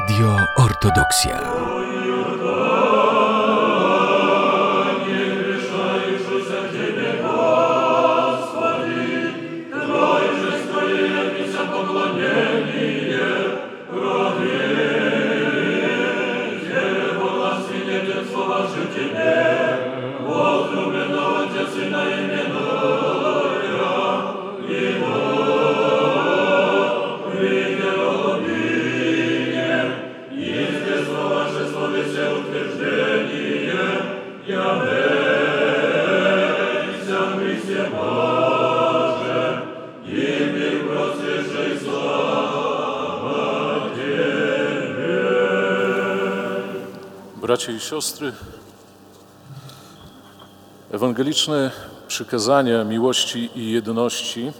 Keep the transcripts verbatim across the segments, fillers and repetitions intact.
Radio Ortodoksja. Bracia i siostry, ewangeliczne przykazania miłości i jedności,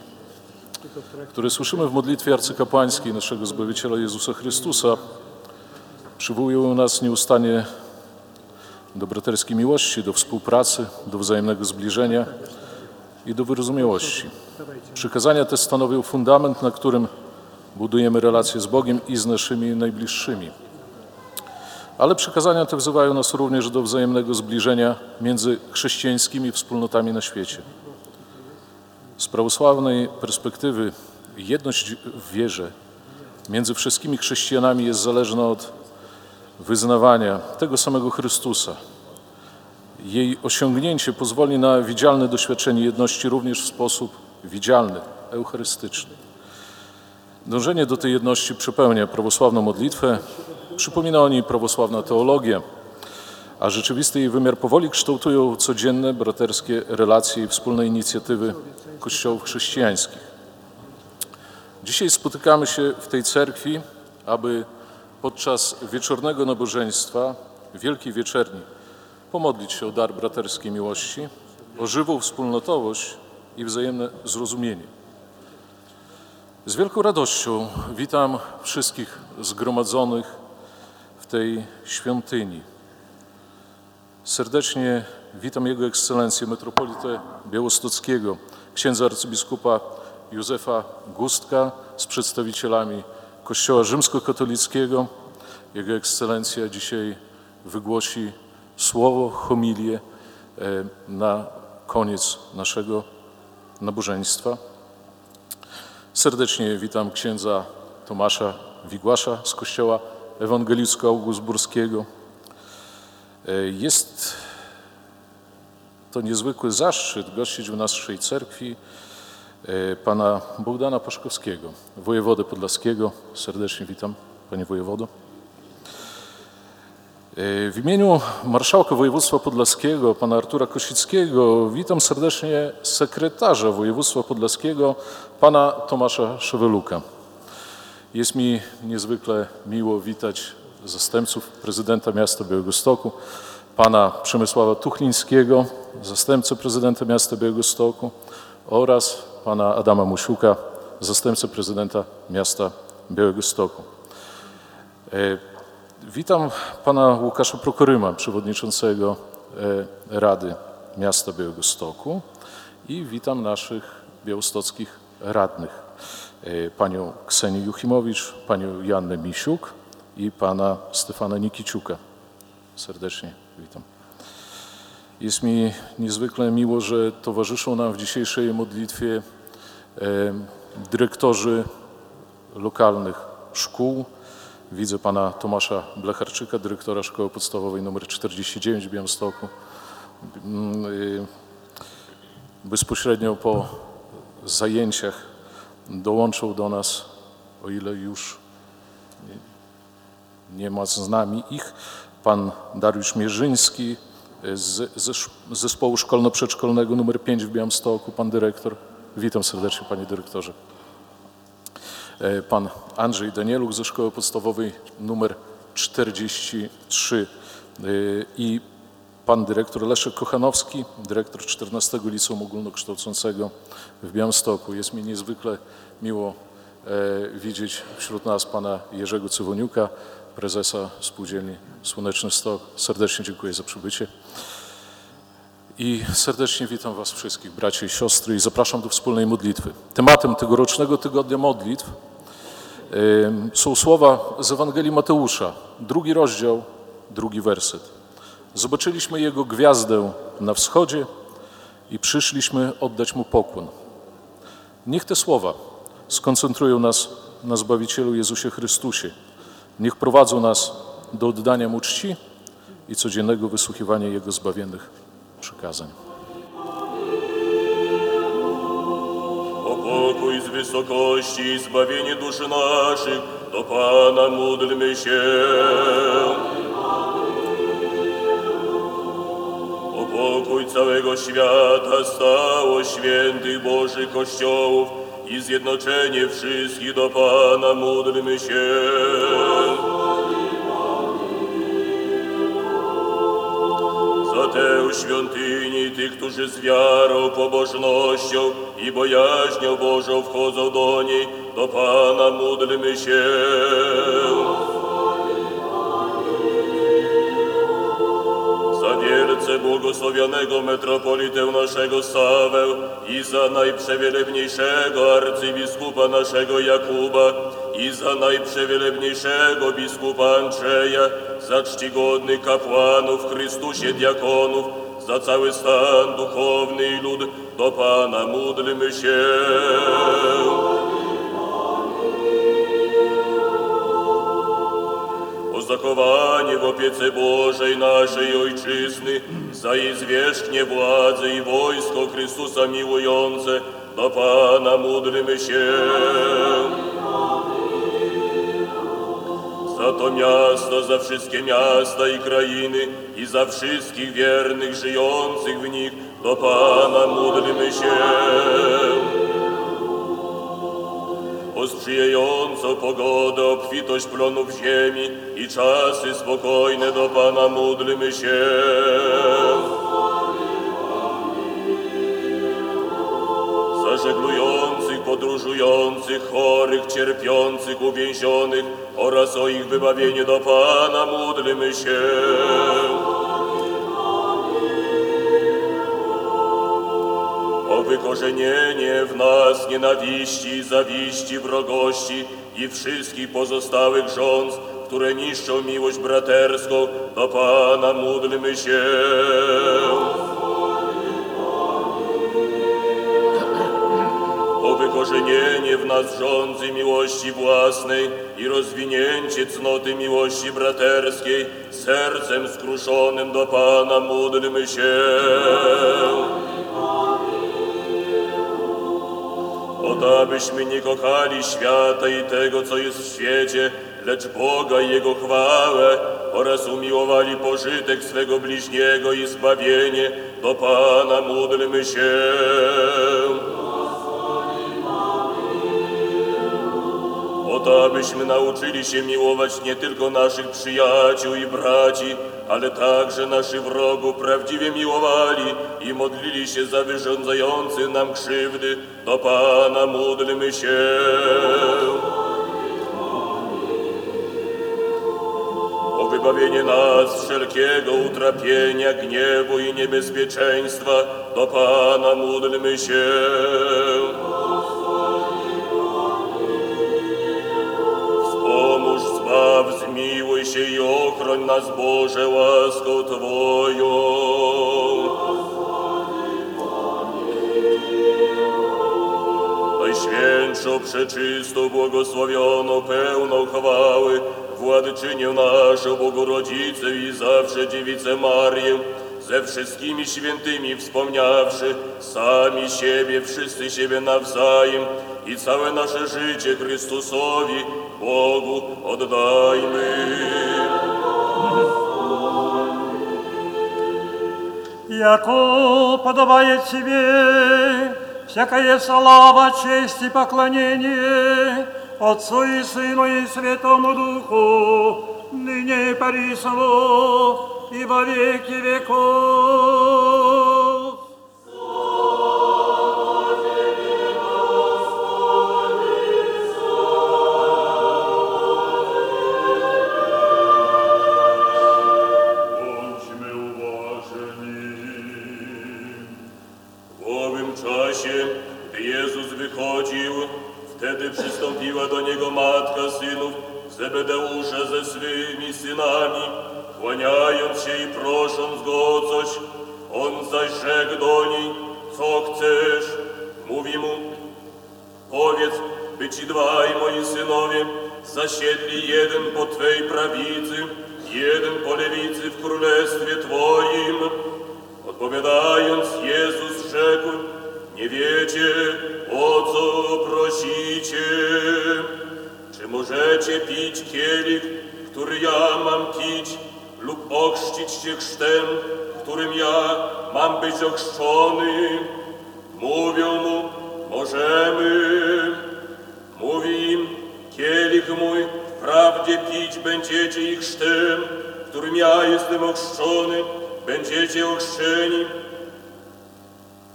które słyszymy w modlitwie arcykapłańskiej naszego Zbawiciela Jezusa Chrystusa, przywołują nas nieustannie do braterskiej miłości, do współpracy, do wzajemnego zbliżenia i do wyrozumiałości. Przykazania te stanowią fundament, na którym budujemy relacje z Bogiem i z naszymi najbliższymi. Ale przykazania te wzywają nas również do wzajemnego zbliżenia między chrześcijańskimi wspólnotami na świecie. Z prawosławnej perspektywy jedność w wierze między wszystkimi chrześcijanami jest zależna od wyznawania tego samego Chrystusa. Jej osiągnięcie pozwoli na widzialne doświadczenie jedności również w sposób widzialny, eucharystyczny. Dążenie do tej jedności przepełnia prawosławną modlitwę, przypomina o niej prawosławna teologia, a rzeczywisty jej wymiar powoli kształtują codzienne, braterskie relacje i wspólne inicjatywy kościołów chrześcijańskich. Dzisiaj spotykamy się w tej cerkwi, aby podczas wieczornego nabożeństwa, Wielkiej Wieczerni, pomodlić się o dar braterskiej miłości, o żywą wspólnotowość i wzajemne zrozumienie. Z wielką radością witam wszystkich zgromadzonych w tej świątyni. Serdecznie witam Jego Ekscelencję metropolitę białostockiego, księdza arcybiskupa Józefa Gustka z przedstawicielami Kościoła Rzymskokatolickiego. Jego Ekscelencja dzisiaj wygłosi słowo, homilię na koniec naszego nabożeństwa. Serdecznie witam księdza Tomasza Wigłasza z Kościoła Ewangelicko-Augustburskiego. Jest to niezwykły zaszczyt gościć w naszej cerkwi pana Bogdana Paszkowskiego, wojewodę podlaskiego. Serdecznie witam, panie wojewodo. W imieniu marszałka województwa podlaskiego, pana Artura Kosickiego, witam serdecznie sekretarza województwa podlaskiego, pana Tomasza Szeweluka. Jest mi niezwykle miło witać zastępców prezydenta miasta Białegostoku, pana Przemysława Tuchlińskiego, zastępcę prezydenta miasta Białegostoku oraz pana Adama Musiuka, zastępcę prezydenta miasta Białegostoku. Witam pana Łukasza Prokoryma, przewodniczącego Rady Miasta Białegostoku i witam naszych białostockich radnych, panią Ksenię Juchimowicz, panią Jannę Misiuk i pana Stefana Nikiciuka. Serdecznie witam. Jest mi niezwykle miło, że towarzyszą nam w dzisiejszej modlitwie dyrektorzy lokalnych szkół. Widzę pana Tomasza Blecharczyka, dyrektora Szkoły Podstawowej nr czterdzieści dziewięć w Białymstoku. Bezpośrednio po zajęciach dołączył do nas, o ile już nie ma z nami ich, pan Dariusz Mierzyński z Zespołu Szkolno-Przedszkolnego nr pięć w Białymstoku, pan dyrektor. Witam serdecznie, panie dyrektorze. Pan Andrzej Danieluk ze Szkoły Podstawowej nr czterdzieści trzy i pan dyrektor Leszek Kochanowski, dyrektor czternastego Liceum Ogólnokształcącego w Białymstoku. Jest mi niezwykle miło widzieć wśród nas pana Jerzego Cywoniuka, prezesa Spółdzielni Słoneczny Stok. Serdecznie dziękuję za przybycie. I serdecznie witam was wszystkich, bracia i siostry, i zapraszam do wspólnej modlitwy. Tematem tegorocznego tygodnia modlitw Są słowa z Ewangelii Mateusza, drugi rozdział, drugi werset. Zobaczyliśmy Jego gwiazdę na wschodzie i przyszliśmy oddać Mu pokłon. Niech te słowa skoncentrują nas na Zbawicielu Jezusie Chrystusie. Niech prowadzą nas do oddania Mu czci i codziennego wysłuchiwania Jego zbawiennych przykazań. O pokój z wysokości i zbawienie duszy naszych, do Pana módlmy się. O pokój całego świata, stało świętych Bożych Kościołów i zjednoczenie wszystkich, do Pana módlmy się. Za tę świątynię tych, którzy z wiarą, pobożnością i bojaźnią Bożą wchodzą do niej, do Pana módlmy się. Za wielce błogosławionego metropolitę naszego Saweł i za najprzewielebniejszego arcybiskupa naszego Jakuba i za najprzewielebniejszego biskupa Andrzeja, za czcigodnych kapłanów w Chrystusie diakonów, za cały stan duchowny i lud, do Pana módlmy się. O zachowanie w opiece Bożej naszej Ojczyzny, za jej zwierzchnie władze i wojsko Chrystusa miłujące, do Pana módlmy się. Za to miasto, za wszystkie miasta i krainy i za wszystkich wiernych żyjących w nich, do Pana módlmy się. O sprzyjającą pogodę, obfitość plonów ziemi i czasy spokojne, do Pana módlmy się. Za żeglujących, podróżujących, chorych, cierpiących, uwięzionych oraz o ich wybawienie, do Pana módlmy się. O wykorzenienie w nas nienawiści, zawiści, wrogości i wszystkich pozostałych rząd, które niszczą miłość braterską, do Pana módlmy się. Korzenienie w nas rządzy miłości własnej i rozwinięcie cnoty miłości braterskiej, sercem skruszonym, do Pana módlmy się. Oto abyśmy nie kochali świata i tego, co jest w świecie, lecz Boga i Jego chwałę, oraz umiłowali pożytek swego bliźniego i zbawienie, do Pana módlmy się. Oto abyśmy nauczyli się miłować nie tylko naszych przyjaciół i braci, ale także naszych wrogów, prawdziwie miłowali i modlili się za wyrządzający nam krzywdy, do Pana módlmy się. O wybawienie nas wszelkiego utrapienia, gniewu i niebezpieczeństwa, do Pana módlmy się. Zbaw, zmiłuj się i ochroń nas, Boże, łaską Twoją. Najświętszą, przeczystą, błogosławioną, pełną chwały, władczynię naszą, Bogorodzicę i zawsze Dziewicę Marię, ze wszystkimi świętymi wspomniawszy, sami siebie, wszyscy siebie nawzajem i całe nasze życie Chrystusowi, Bogu, oddajmy. Яко подобает Тебе всякая слава, честь и поклонение Отцу и Сыну и Святому Духу, ныне и присно, и во веки веков. Wtedy przystąpi Przychodziła do niego matka synów Zebedeusza ze swymi synami, kłaniając się i prosząc go o coś. On zaś rzekł do niej, co chcesz? Mówi mu, powiedz, by ci dwaj moi synowie zasiedli jeden po twej prawicy, jeden po lewicy w królestwie twoim. Odpowiadając, Jezus rzekł, nie wiecie, o co prosicie. Czy możecie pić kielich, który ja mam pić, lub ochrzcić się chrztem, którym ja mam być ochrzczony? Mówią mu, możemy. Mówi im, kielich mój wprawdzie pić będziecie i chrztem, którym ja jestem ochrzczony, będziecie ochrzczeni.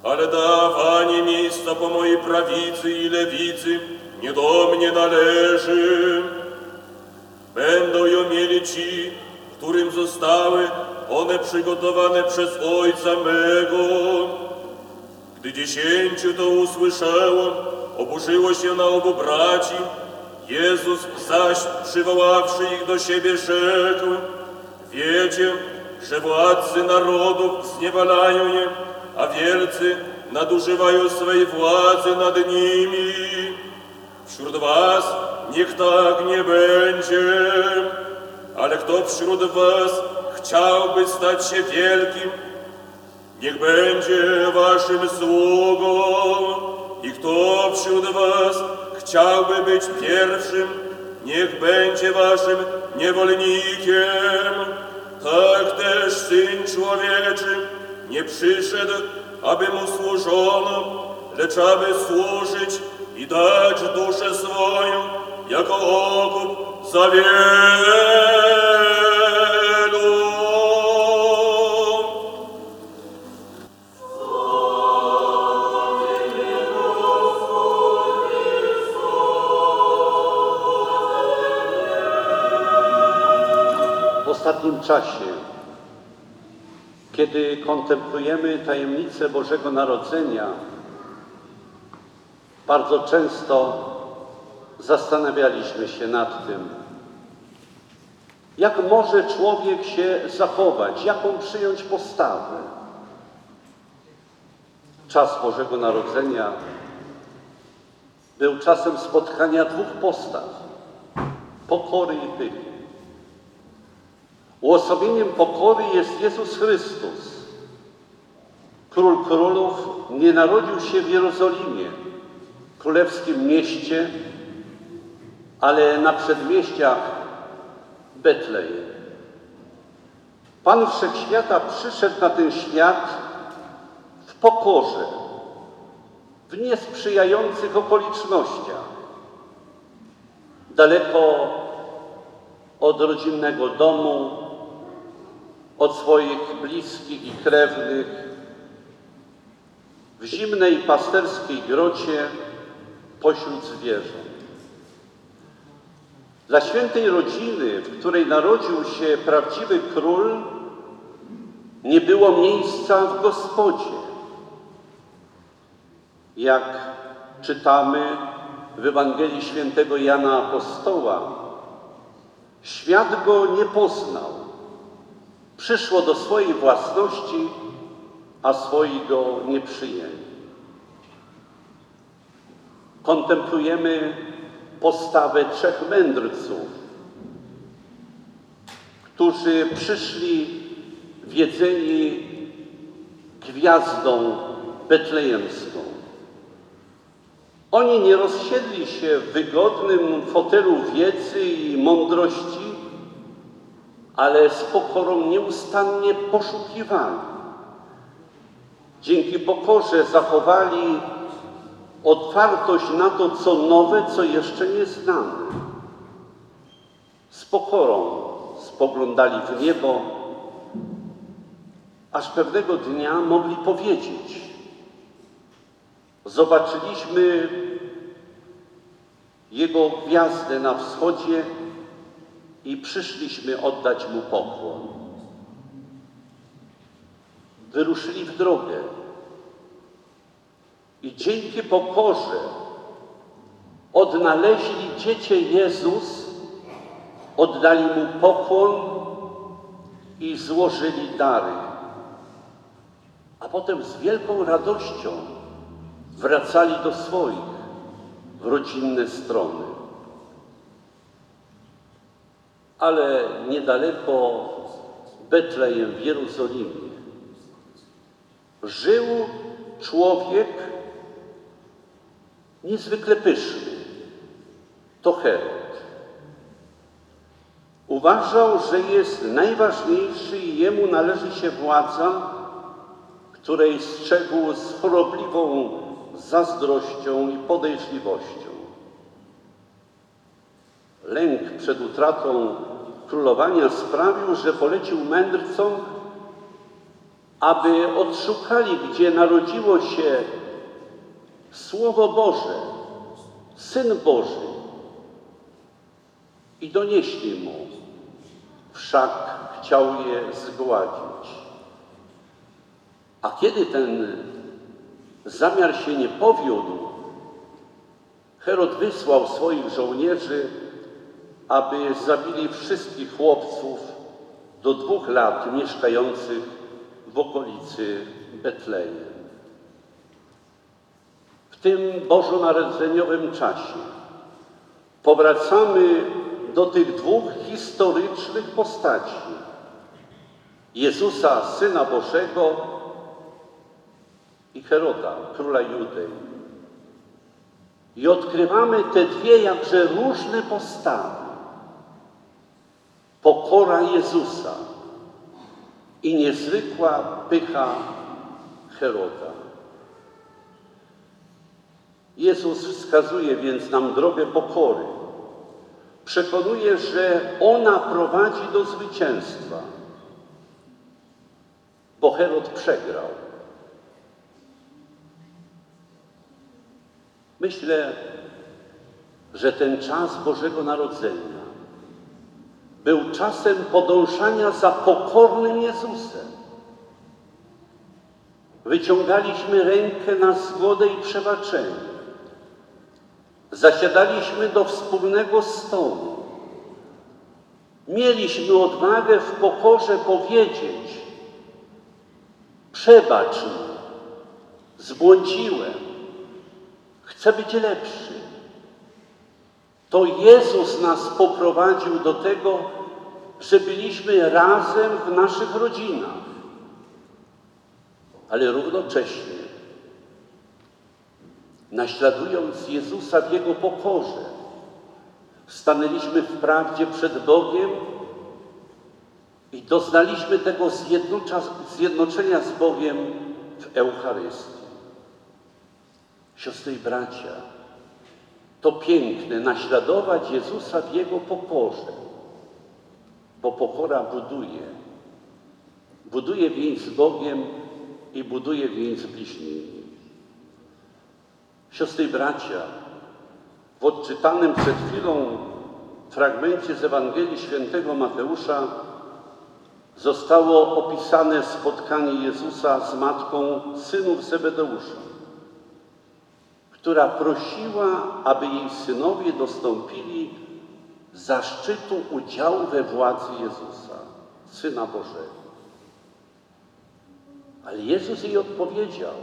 Ale dawanie miejsca po mojej prawicy i lewicy nie do mnie należy. Będą ją mieli ci, którym zostały one przygotowane przez Ojca mego. Gdy dziesięciu to usłyszało, oburzyło się na obu braci. Jezus zaś, przywoławszy ich do siebie, rzekł, wiecie, że władcy narodów zniewalają je, a wielcy nadużywają swej władzy nad nimi. Wśród was niech tak nie będzie, ale kto wśród was chciałby stać się wielkim, niech będzie waszym sługą. I kto wśród was chciałby być pierwszym, niech będzie waszym niewolnikiem. Tak też Syn Człowieczy nie przyszedł, aby mu służono, lecz aby służyć i dać duszę swoją jako okup za wielu. W ostatnim czasie, kiedy kontemplujemy tajemnicę Bożego Narodzenia, bardzo często zastanawialiśmy się nad tym, jak może człowiek się zachować, jaką przyjąć postawę. Czas Bożego Narodzenia był czasem spotkania dwóch postaw, pokory i pychy. Uosobieniem pokory jest Jezus Chrystus. Król królów nie narodził się w Jerozolimie, królewskim mieście, ale na przedmieściach Betlejem. Pan Wszechświata przyszedł na ten świat w pokorze, w niesprzyjających okolicznościach, daleko od rodzinnego domu, od swoich bliskich i krewnych, w zimnej pasterskiej grocie pośród zwierząt. Dla świętej rodziny, w której narodził się prawdziwy król, nie było miejsca w gospodzie. Jak czytamy w Ewangelii świętego Jana Apostoła, świat go nie poznał. Przyszło do swojej własności, a swoi go nie przyjęli. Kontemplujemy postawę trzech mędrców, którzy przyszli wiedzeni gwiazdą betlejemską. Oni nie rozsiedli się w wygodnym fotelu wiedzy i mądrości, ale z pokorą nieustannie poszukiwali. Dzięki pokorze zachowali otwartość na to, co nowe, co jeszcze nie znane. Z pokorą spoglądali w niebo, aż pewnego dnia mogli powiedzieć: zobaczyliśmy Jego gwiazdę na wschodzie i przyszliśmy oddać Mu pokłon. Wyruszyli w drogę. I dzięki pokorze odnaleźli dziecię Jezus, oddali mu pokłon i złożyli dary. A potem z wielką radością wracali do swoich, w rodzinne strony. Ale niedaleko Betlejem w Jerozolimie żył człowiek niezwykle pyszny, to Herod. Uważał, że jest najważniejszy i jemu należy się władza, której strzegł z chorobliwą zazdrością i podejrzliwością. Lęk przed utratą królowania sprawił, że polecił mędrcom, aby odszukali, gdzie narodziło się Słowo Boże, Syn Boży, i donieśli mu, wszak chciał je zgładzić. A kiedy ten zamiar się nie powiódł, Herod wysłał swoich żołnierzy, aby zabili wszystkich chłopców do dwóch lat mieszkających w okolicy Betlejem. W tym bożonarodzeniowym czasie powracamy do tych dwóch historycznych postaci. Jezusa, Syna Bożego, i Heroda, króla Judei. I odkrywamy te dwie jakże różne postawy. Pokora Jezusa i niezwykła pycha Heroda. Jezus wskazuje więc nam drogę pokory. Przekonuje, że ona prowadzi do zwycięstwa, bo Herod przegrał. Myślę, że ten czas Bożego Narodzenia był czasem podążania za pokornym Jezusem. Wyciągaliśmy rękę na zgodę i przebaczenie. Zasiadaliśmy do wspólnego stołu. Mieliśmy odwagę w pokorze powiedzieć: przebacz mi, zbłądziłem, chcę być lepszy. To Jezus nas poprowadził do tego, że byliśmy razem w naszych rodzinach. Ale równocześnie, naśladując Jezusa w Jego pokorze, stanęliśmy wprawdzie przed Bogiem i doznaliśmy tego zjednoczenia z Bogiem w Eucharystii. Siostry i bracia, to piękne, naśladować Jezusa w Jego pokorze, bo pokora buduje. Buduje więź z Bogiem i buduje więź z bliźnimi. Siostry i bracia, w odczytanym przed chwilą fragmencie z Ewangelii Świętego Mateusza zostało opisane spotkanie Jezusa z matką synów Zebedeusza, która prosiła, aby jej synowie dostąpili zaszczytu udziału we władzy Jezusa, Syna Bożego. Ale Jezus jej odpowiedział,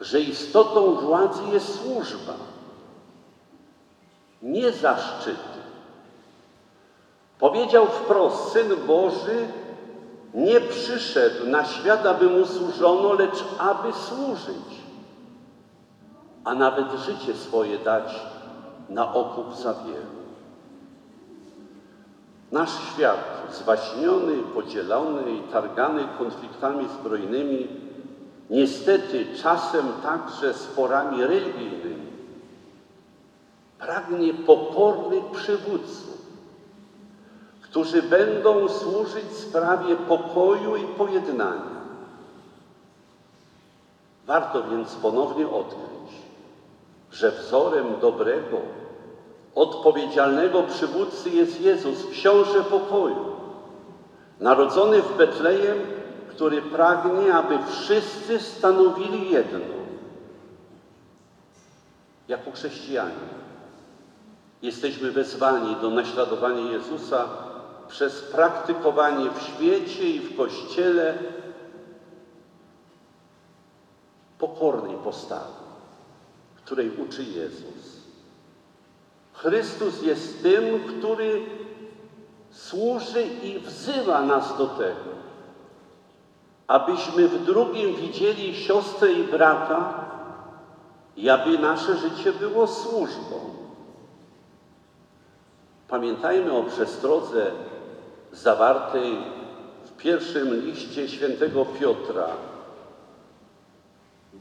że istotą władzy jest służba, nie zaszczyty. Powiedział wprost: Syn Boży nie przyszedł na świat, aby mu służono, lecz aby służyć, a nawet życie swoje dać na okup za wielu. Nasz świat, zwaśniony, podzielony i targany konfliktami zbrojnymi, niestety czasem także sporami religijnymi, pragnie pokornych przywódców, którzy będą służyć sprawie pokoju i pojednania. Warto więc ponownie odkryć, że wzorem dobrego, odpowiedzialnego przywódcy jest Jezus, Książę pokoju, narodzony w Betlejem, który pragnie, aby wszyscy stanowili jedno. jako chrześcijanie. Jesteśmy wezwani do naśladowania Jezusa przez praktykowanie w świecie i w Kościele pokornej postawy, której uczy Jezus. Chrystus jest tym, który służy i wzywa nas do tego, abyśmy w drugim widzieli siostrę i brata i aby nasze życie było służbą. Pamiętajmy o przestrodze zawartej w pierwszym liście świętego Piotra.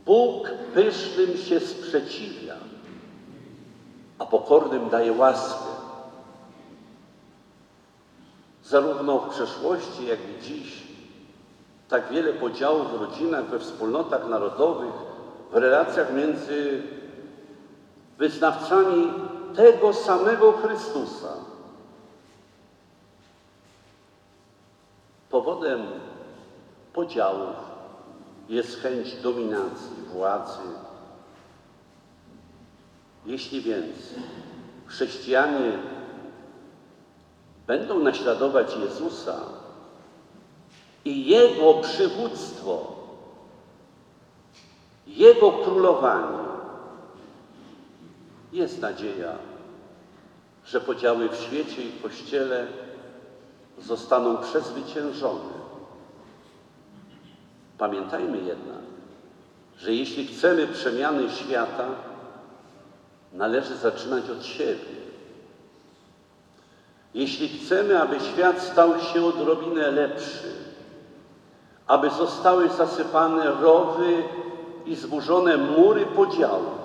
Bóg pysznym się sprzeciwia, a pokornym daje łaskę. Zarówno w przeszłości, jak i dziś tak wiele podziałów w rodzinach, we wspólnotach narodowych, w relacjach między wyznawcami tego samego Chrystusa. Powodem podziałów jest chęć dominacji, władzy. Jeśli więc chrześcijanie będą naśladować Jezusa i Jego przywództwo, Jego królowanie, jest nadzieja, że podziały w świecie i w Kościele zostaną przezwyciężone. Pamiętajmy jednak, że jeśli chcemy przemiany świata, należy zaczynać od siebie. Jeśli chcemy, aby świat stał się odrobinę lepszy, aby zostały zasypane rowy i zburzone mury podziałów,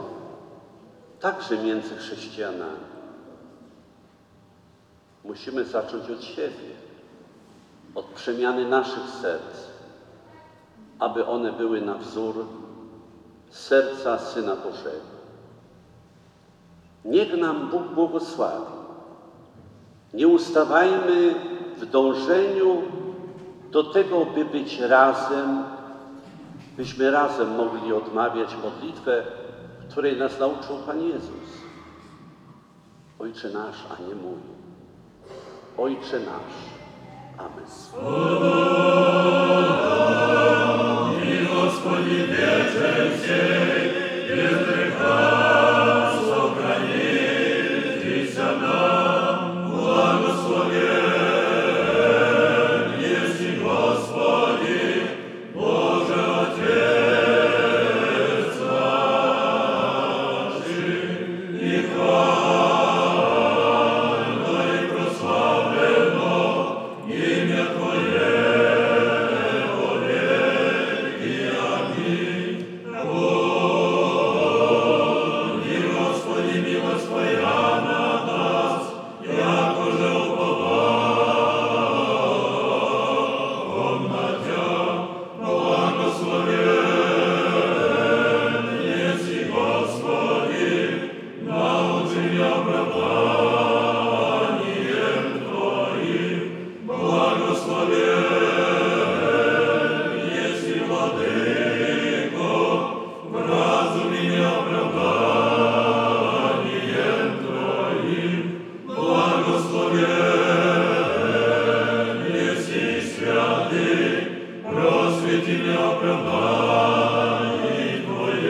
także między chrześcijanami, musimy zacząć od siebie, od przemiany naszych serc, aby one były na wzór serca Syna Bożego. Niech nam Bóg błogosławi. Nie ustawajmy w dążeniu do tego, by być razem, byśmy razem mogli odmawiać modlitwę, której nas nauczył Pan Jezus. Ojcze nasz, a nie mój. Ojcze nasz. Amen. Słowa i Gospodzie wiecznej dzień, jednych nas obranił i za nam błogosławieni jest Gospodzie Boże Ojciec nasz i chwalno i prosławiono imię Twoje po wieki. Amin. Bo miłość Twoja, miłość Twoja na nas, jako że upowałam na Cię, błogosławieni jesteś Gospodzie, nauczy mnie obradaniem Twoim, błogosławieni jesteś Władyko, wraz mnie obradaniem Twoim, błogosławieni jesteś Święty, rozświeci mnie obradaniem Twoim.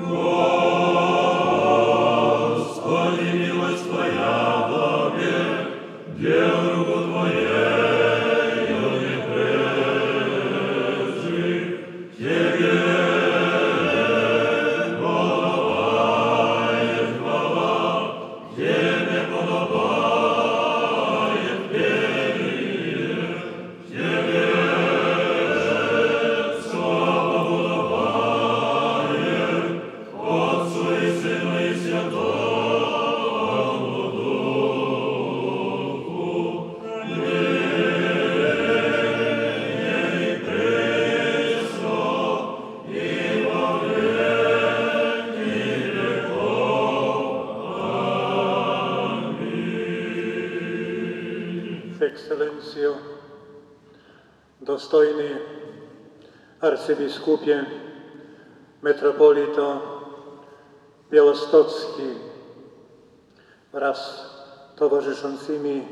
Господи, милость Твоя во мне, дел руку Твоею не прежи. Тебе подобает хвала, Тебе подобает пение, Тебе слава подобает Отцу и Сыну и Святому Духу. Ныне и пресно и во веки веков. Аминь. Ekscelencjo, dostojny arcybiskupie, metropolito białostocki wraz z towarzyszącymi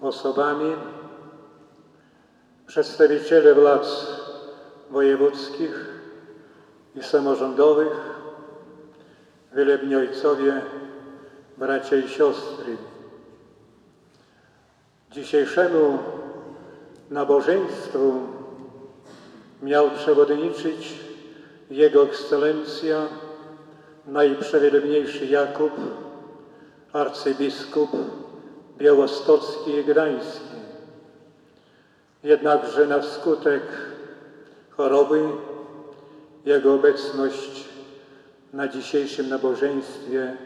osobami, przedstawiciele władz wojewódzkich i samorządowych, wielebni ojcowie, bracia i siostry. Dzisiejszemu nabożeństwu miał przewodniczyć Jego Ekscelencja Najprzewielebniejszy Jakub, arcybiskup białostocki i gdański. Jednakże na skutek choroby jego obecność na dzisiejszym nabożeństwie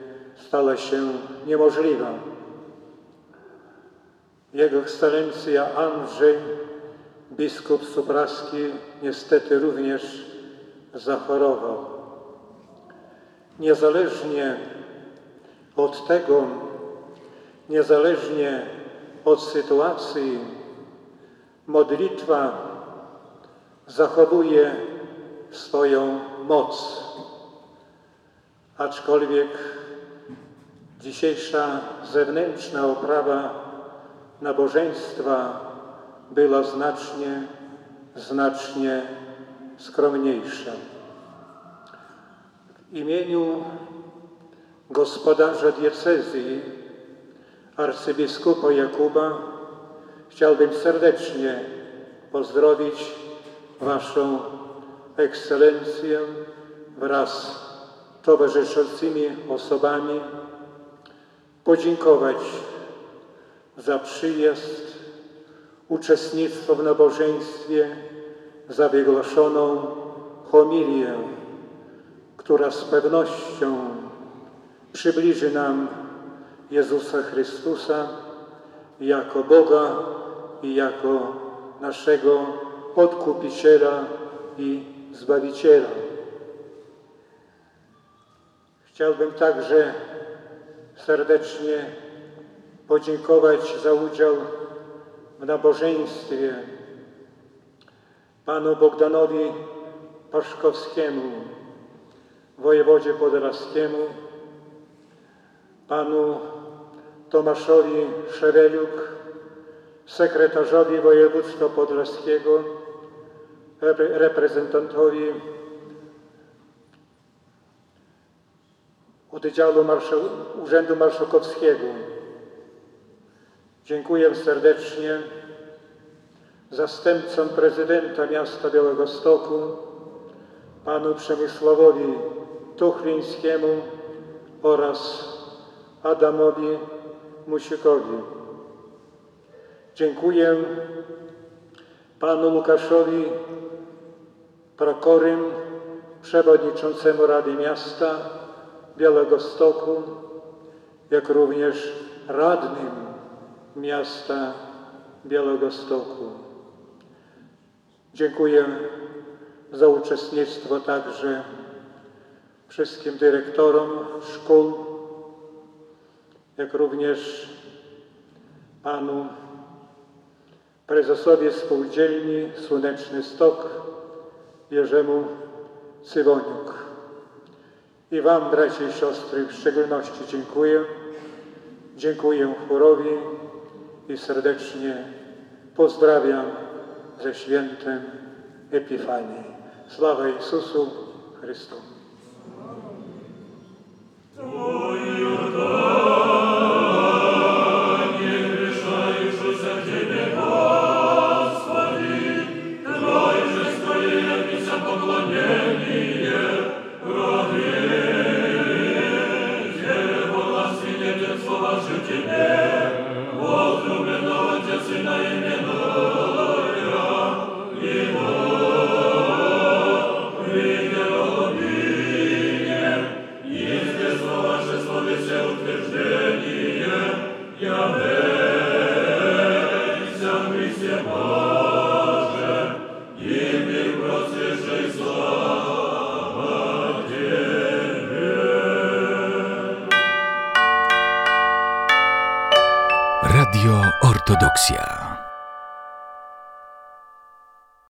stała się niemożliwa. Jego Ekscelencja Andrzej, biskup supraski, niestety również zachorował. Niezależnie od tego, niezależnie od sytuacji, modlitwa zachowuje swoją moc. Aczkolwiek dzisiejsza zewnętrzna oprawa nabożeństwa była znacznie, znacznie skromniejsza. W imieniu gospodarza diecezji arcybiskupa Jakuba chciałbym serdecznie pozdrowić Waszą Ekscelencję wraz z towarzyszącymi osobami, podziękować za przyjazd, uczestnictwo w nabożeństwie, za wygłoszoną homilię, która z pewnością przybliży nam Jezusa Chrystusa jako Boga i jako naszego Odkupiciela i Zbawiciela. Chciałbym także serdecznie podziękować za udział w nabożeństwie panu Bogdanowi Paszkowskiemu, wojewodzie podlaskiemu, panu Tomaszowi Szeweluk, sekretarzowi województwa podlaskiego, reprezentantowi oddziału Marszał Urzędu Marszałkowskiego. Dziękuję serdecznie zastępcom prezydenta miasta Białegostoku, panu Przemysławowi Tuchlińskiemu oraz Adamowi Musiukowi. Dziękuję panu Łukaszowi Prokorym, przewodniczącemu Rady Miasta Białegostoku, jak również radnym miasta Białegostoku. Dziękuję za uczestnictwo także wszystkim dyrektorom szkół, jak również panu prezesowi spółdzielni Słoneczny Stok, Jerzemu Cywoniuk. I wam, bracia i siostry, w szczególności dziękuję. Dziękuję chórowi i serdecznie pozdrawiam ze świętem Epifanii. Sława Jezusu Chrystusowi. Radio Ortodoxia.